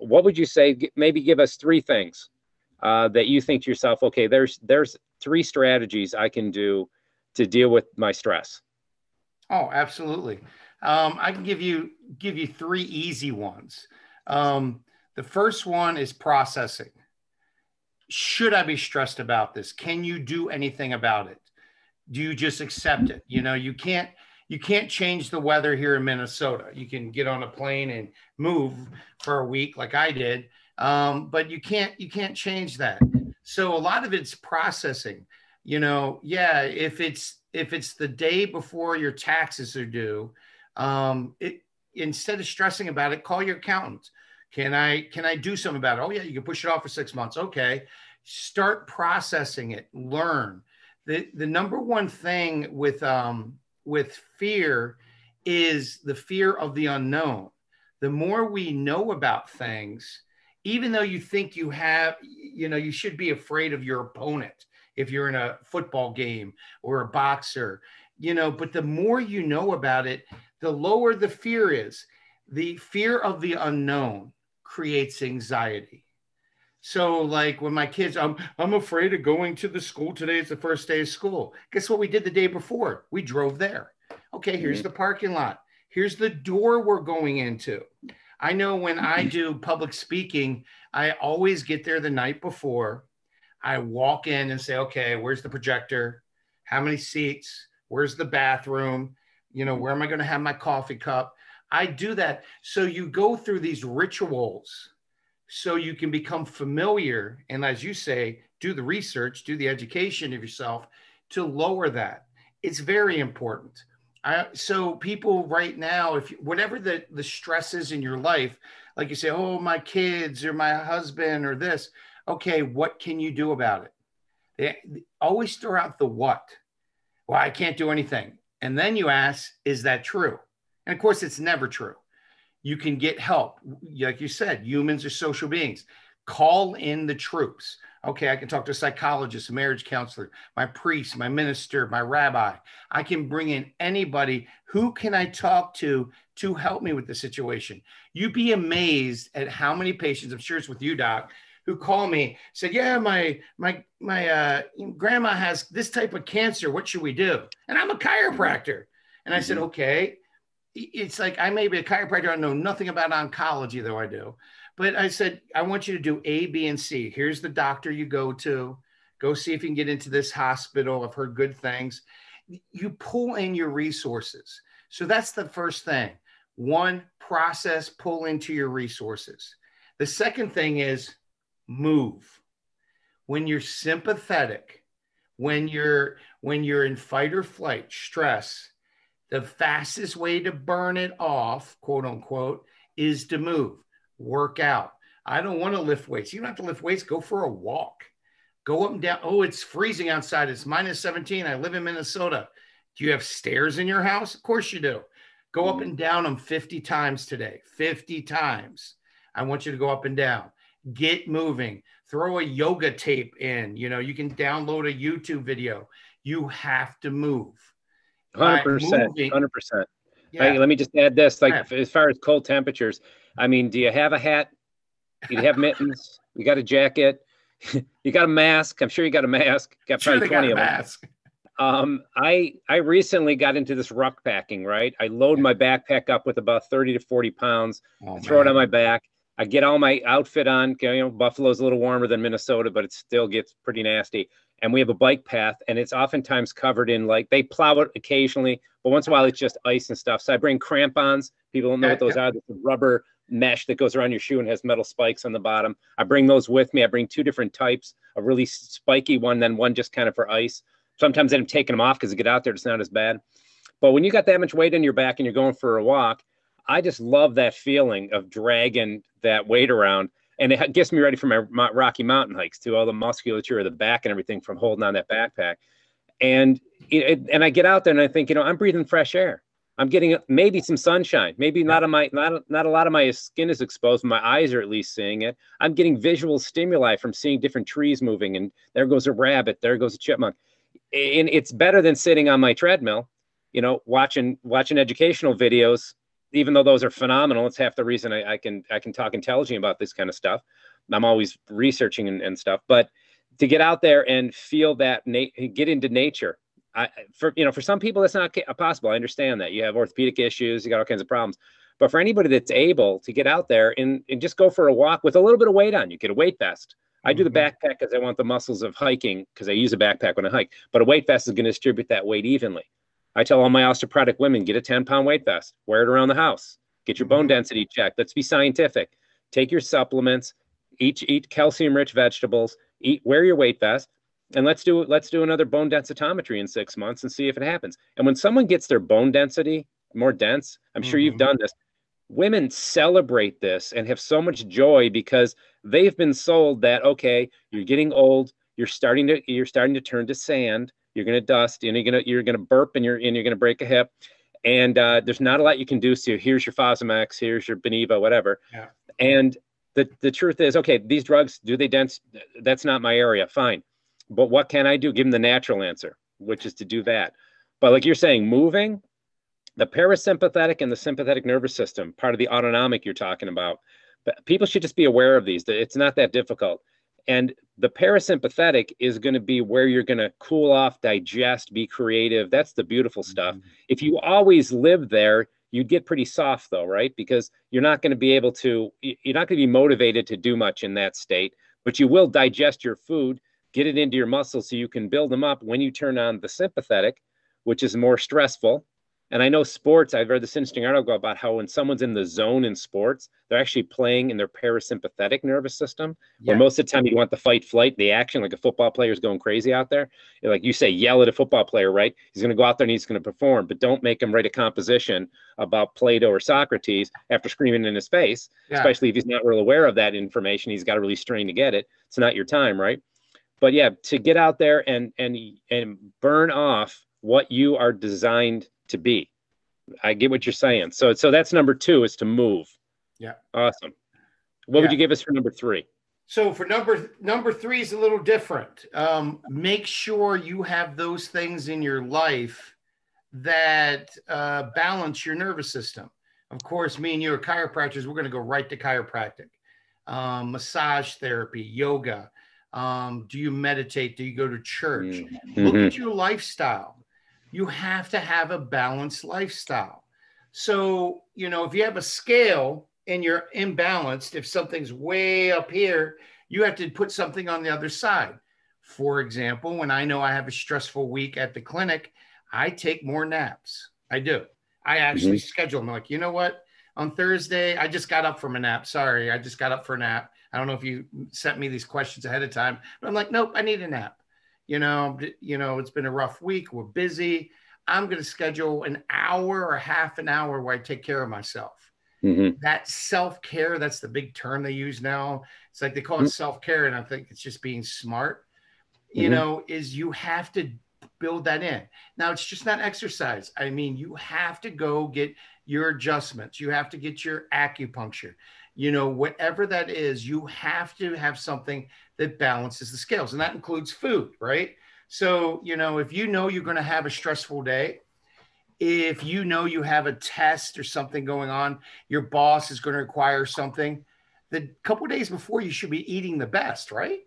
what would you say? Maybe give us three things that you think to yourself, okay, there's three strategies I can do to deal with my stress. Oh, absolutely. I can give you three easy ones. The first one is processing. Should I be stressed about this? Can you do anything about it? Do you just accept it? You know, you can't change the weather here in Minnesota. You can get on a plane and move for a week like I did, but you can't change that. So a lot of it's processing. You know, yeah, if it's the day before your taxes are due, instead of stressing about it, call your accountant. Can I do something about it? Oh yeah, you can push it off for 6 months. Okay, start processing it. Learn. The number one thing with fear is the fear of the unknown. The more we know about things, even though you think you have, you know, you should be afraid of your opponent if you're in a football game or a boxer, you know, but the more you know about it, the lower the fear is. The fear of the unknown creates anxiety. So like when my kids, I'm afraid of going to the school today. It's the first day of school. Guess what we did the day before? We drove there. Okay, here's the parking lot. Here's the door we're going into. I know when I do public speaking, I always get there the night before. I walk in and say, okay, where's the projector? How many seats? Where's the bathroom? You know, where am I going to have my coffee cup? I do that. So you go through these rituals so you can become familiar. And as you say, do the research, do the education of yourself to lower that. It's very important. So people right now, if whatever the stress is in your life, like you say, oh, my kids or my husband or this, okay, what can you do about it? They always throw out the what. Well, I can't do anything. And then you ask, is that true? And of course, it's never true. You can get help. Like you said, humans are social beings. Call in the troops. Okay, I can talk to a psychologist, a marriage counselor, my priest, my minister, my rabbi. I can bring in anybody. Who can I talk to help me with the situation? You'd be amazed at how many patients, I'm sure it's with you, Doc, who call me, said, yeah, my grandma has this type of cancer. What should we do? And I'm a chiropractor. And I said, okay. It's like, I may be a chiropractor. I know nothing about oncology, though I do. But I said, I want you to do A, B, and C. Here's the doctor you go to. Go see if you can get into this hospital. I've heard good things. You pull in your resources. So that's the first thing. One, process, pull into your resources. The second thing is move. When you're sympathetic, when you're in fight or flight, stress, the fastest way to burn it off, quote unquote, is to move, work out. I don't want to lift weights. You don't have to lift weights. Go for a walk. Go up and down. Oh, it's freezing outside. It's minus 17. I live in Minnesota. Do you have stairs in your house? Of course you do. Go up and down them 50 times today. 50 times. I want you to go up and down. Get moving. Throw a yoga tape in. You know, you can download a YouTube video. You have to move. 100%. Yeah. Let me just add this, like as far as cold temperatures, I mean, do you have a hat? Do you have mittens? You got a jacket? You got a mask? I'm sure you got a mask. Got probably 20 of them. I recently got into this ruckpacking, right? I load my backpack up with about 30 to 40 pounds, throw it on my back. I get all my outfit on, you know, Buffalo's a little warmer than Minnesota, but it still gets pretty nasty. And we have a bike path, and it's oftentimes covered in, like, they plow it occasionally, but once in a while it's just ice and stuff. So I bring crampons. People don't know what those are. There's a rubber mesh that goes around your shoe and has metal spikes on the bottom. I bring those with me. I bring two different types, a really spiky one, then one just kind of for ice. Sometimes I'm taking them off because you get out there, it's not as bad. But when you got that much weight on your back and you're going for a walk, I just love that feeling of dragging that weight around. And it gets me ready for my Rocky Mountain hikes too, all the musculature of the back and everything from holding on that backpack. And and I get out there and I think, you know, I'm breathing fresh air. I'm getting maybe some sunshine. Maybe not a lot of my skin is exposed. My eyes are at least seeing it. I'm getting visual stimuli from seeing different trees moving. And there goes a rabbit. There goes a chipmunk. And it's better than sitting on my treadmill, you know, watching educational videos even though those are phenomenal, it's half the reason I can talk intelligently about this kind of stuff. I'm always researching and stuff, but to get out there and feel that, get into nature. For some people, that's not possible. I understand that you have orthopedic issues, you got all kinds of problems, but for anybody that's able to get out there and just go for a walk with a little bit of weight on you, get a weight vest. I do the backpack because I want the muscles of hiking, because I use a backpack when I hike, but a weight vest is going to distribute that weight evenly. I tell all my osteoporotic women, get a 10-pound weight vest, wear it around the house, get your bone density checked. Let's be scientific. Take your supplements, eat calcium-rich vegetables, wear your weight vest, and let's do another bone densitometry in 6 months and see if it happens. And when someone gets their bone density more dense, I'm sure you've done this, women celebrate this and have so much joy because they've been sold that, okay, you're getting old, you're starting to turn to sand, you're going to dust, and you're going to burp, and you're going to break a hip, and there's not a lot you can do. So here's your Fosamax, here's your Beneva, whatever. Yeah. And the truth is, okay, these drugs, do they dense? That's not my area. Fine. But what can I do? Give them the natural answer, which is to do that. But like you're saying, moving, the parasympathetic and the sympathetic nervous system, part of the autonomic you're talking about. But people should just be aware of these. It's not that difficult. And the parasympathetic is going to be where you're going to cool off, digest, be creative. That's the beautiful stuff. If you always live there, you'd get pretty soft though, right? Because you're not going to be motivated to do much in that state, but you will digest your food, get it into your muscles so you can build them up when you turn on the sympathetic, which is more stressful. And I know sports, I've read this interesting article about how when someone's in the zone in sports, they're actually playing in their parasympathetic nervous system. Yeah. Where most of the time you want the fight, flight, the action, like a football player is going crazy out there. Like you say, yell at a football player, right? He's going to go out there and he's going to perform, but don't make him write a composition about Plato or Socrates after screaming in his face, especially if he's not real aware of that information. He's got to really strain to get it. It's not your time, right? But yeah, to get out there and burn off what you are designed to be. I get what you're saying. So that's number two, is to move. Yeah. Awesome. What would you give us for number three? So for number three is a little different. Make sure you have those things in your life that balance your nervous system. Of course, me and you are chiropractors. We're going to go right to chiropractic, massage therapy, yoga. Do you meditate? Do you go to church? Mm-hmm. Look at your lifestyle. You have to have a balanced lifestyle. So, if you have a scale and you're imbalanced, if something's way up here, you have to put something on the other side. For example, when I know I have a stressful week at the clinic, I take more naps. I do. I actually schedule them. I'm like, you know what? On Thursday, I just got up from a nap. Sorry, I just got up for a nap. I don't know if you sent me these questions ahead of time, but I'm like, nope, I need a nap. It's been a rough week. We're busy. I'm going to schedule an hour or half an hour where I take care of myself. Mm-hmm. That self-care, that's the big term they use now. It's like they call it self-care, and I think it's just being smart, is you have to build that in. Now, it's just not exercise. I mean, you have to go get your adjustments. You have to get your acupuncture. Whatever that is, you have to have something that balances the scales. And that includes food, right? So, if you know you're going to have a stressful day, if you know you have a test or something going on, your boss is going to require something, the couple of days before, you should be eating the best, right?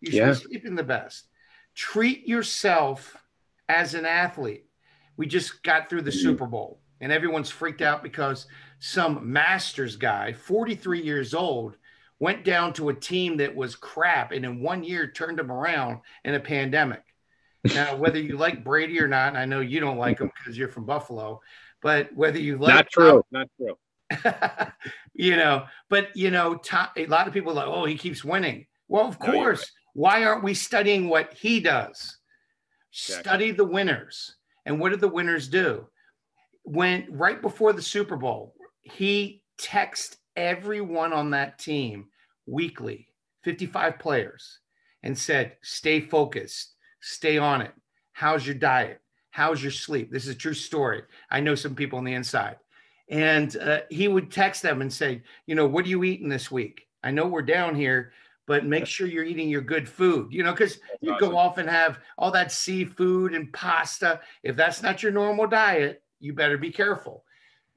You should be sleeping the best. Treat yourself as an athlete. We just got through the Super Bowl. And everyone's freaked out because some Masters guy, 43 years old, went down to a team that was crap and in 1 year turned them around in a pandemic. Now, whether you like Brady or not, and I know you don't like him because you're from Buffalo, but whether you like not true. A lot of people are like, oh, he keeps winning. Well, of course. Right. Why aren't we studying what he does? Exactly. Study the winners. And what do the winners do? Right before the Super Bowl, he texted everyone on that team weekly, 55 players, and said, stay focused, stay on it. How's your diet? How's your sleep? This is a true story. I know some people on the inside. And he would text them and say, what are you eating this week? I know we're down here, but make sure you're eating your good food, because you go off and have all that seafood and pasta. If that's not your normal diet, you better be careful.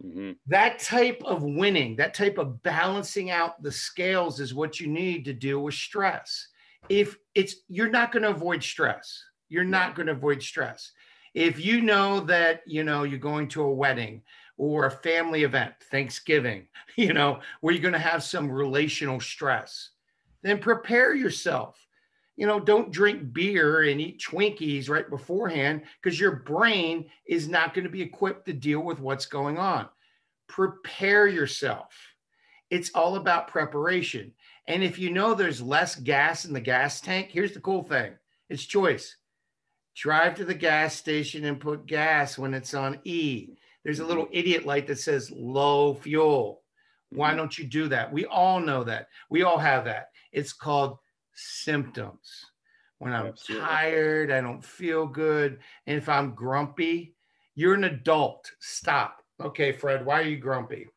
Mm-hmm. That type of winning, that type of balancing out the scales is what you need to deal with stress. If it's, you're not going to avoid stress. You're not going to avoid stress. If you know that, you know, you're going to a wedding or a family event, Thanksgiving, you know, where you're going to have some relational stress, then prepare yourself. You know, don't drink beer and eat Twinkies right beforehand, because your brain is not going to be equipped to deal with what's going on. Prepare yourself. It's all about preparation. And if you know there's less gas in the gas tank, here's the cool thing. It's choice. Drive to the gas station and put gas when it's on E. There's a little idiot light that says low fuel. Why don't you do that? We all know that. We all have that. It's called symptoms. When I'm tired, I don't feel good. And if I'm grumpy, you're an adult. Stop. Okay, Fred, why are you grumpy?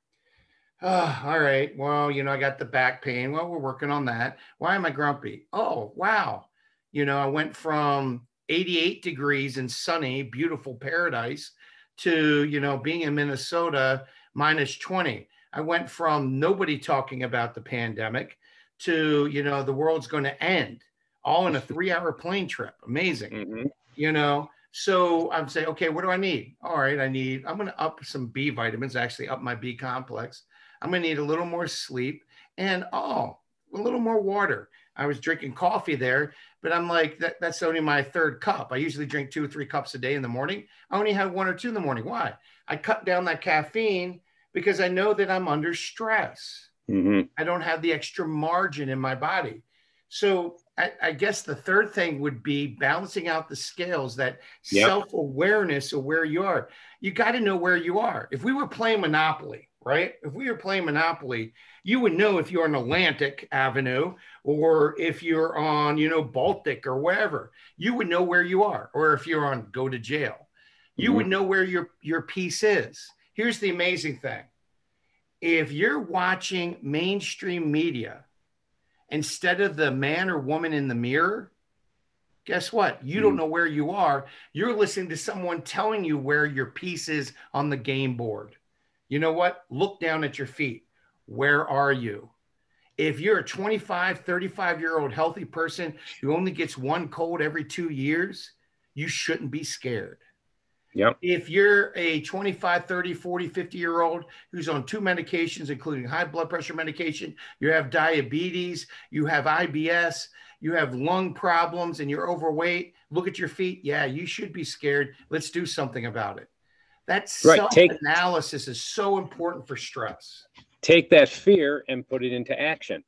Oh, all right. Well, you know, I got the back pain. Well, we're working on that. Why am I grumpy? Oh, wow. You know, I went from 88 degrees and sunny, beautiful paradise to, you know, being in Minnesota, minus 20. I went from nobody talking about the pandemic to, you know, the world's going to end, all in a 3-hour plane trip. Amazing. Mm-hmm. You know, so I'm saying, okay, what do I need? All right, I'm going to up some B vitamins, actually up my B complex. I'm going to need a little more sleep and a little more water. I was drinking coffee there, but I'm like, that's only my third cup. I usually drink 2 or 3 cups a day in the morning. I only have 1 or 2 in the morning. Why? I cut down that caffeine because I know that I'm under stress. Mm-hmm. I don't have the extra margin in my body. So I guess the third thing would be balancing out the scales, that self-awareness of where you are. You got to know where you are. If we were playing Monopoly, right? If we were playing Monopoly, you would know if you're on Atlantic Avenue or if you're on, you know, Baltic or wherever, you would know where you are. Or if you're on Go to Jail, you would know where your piece is. Here's the amazing thing. If you're watching mainstream media instead of the man or woman in the mirror, guess what? You don't know where you are. You're listening to someone telling you where your piece is on the game board. You know what? Look down at your feet. Where are you? If you're a 25, 35-year-old healthy person who only gets one cold every 2 years, you shouldn't be scared. Yep. If you're a 25, 30, 40, 50-year-old who's on 2 medications, including high blood pressure medication, you have diabetes, you have IBS, you have lung problems, and you're overweight, look at your feet. Yeah, you should be scared. Let's do something about it. That self-analysis is so important for stress. Take that fear and put it into action.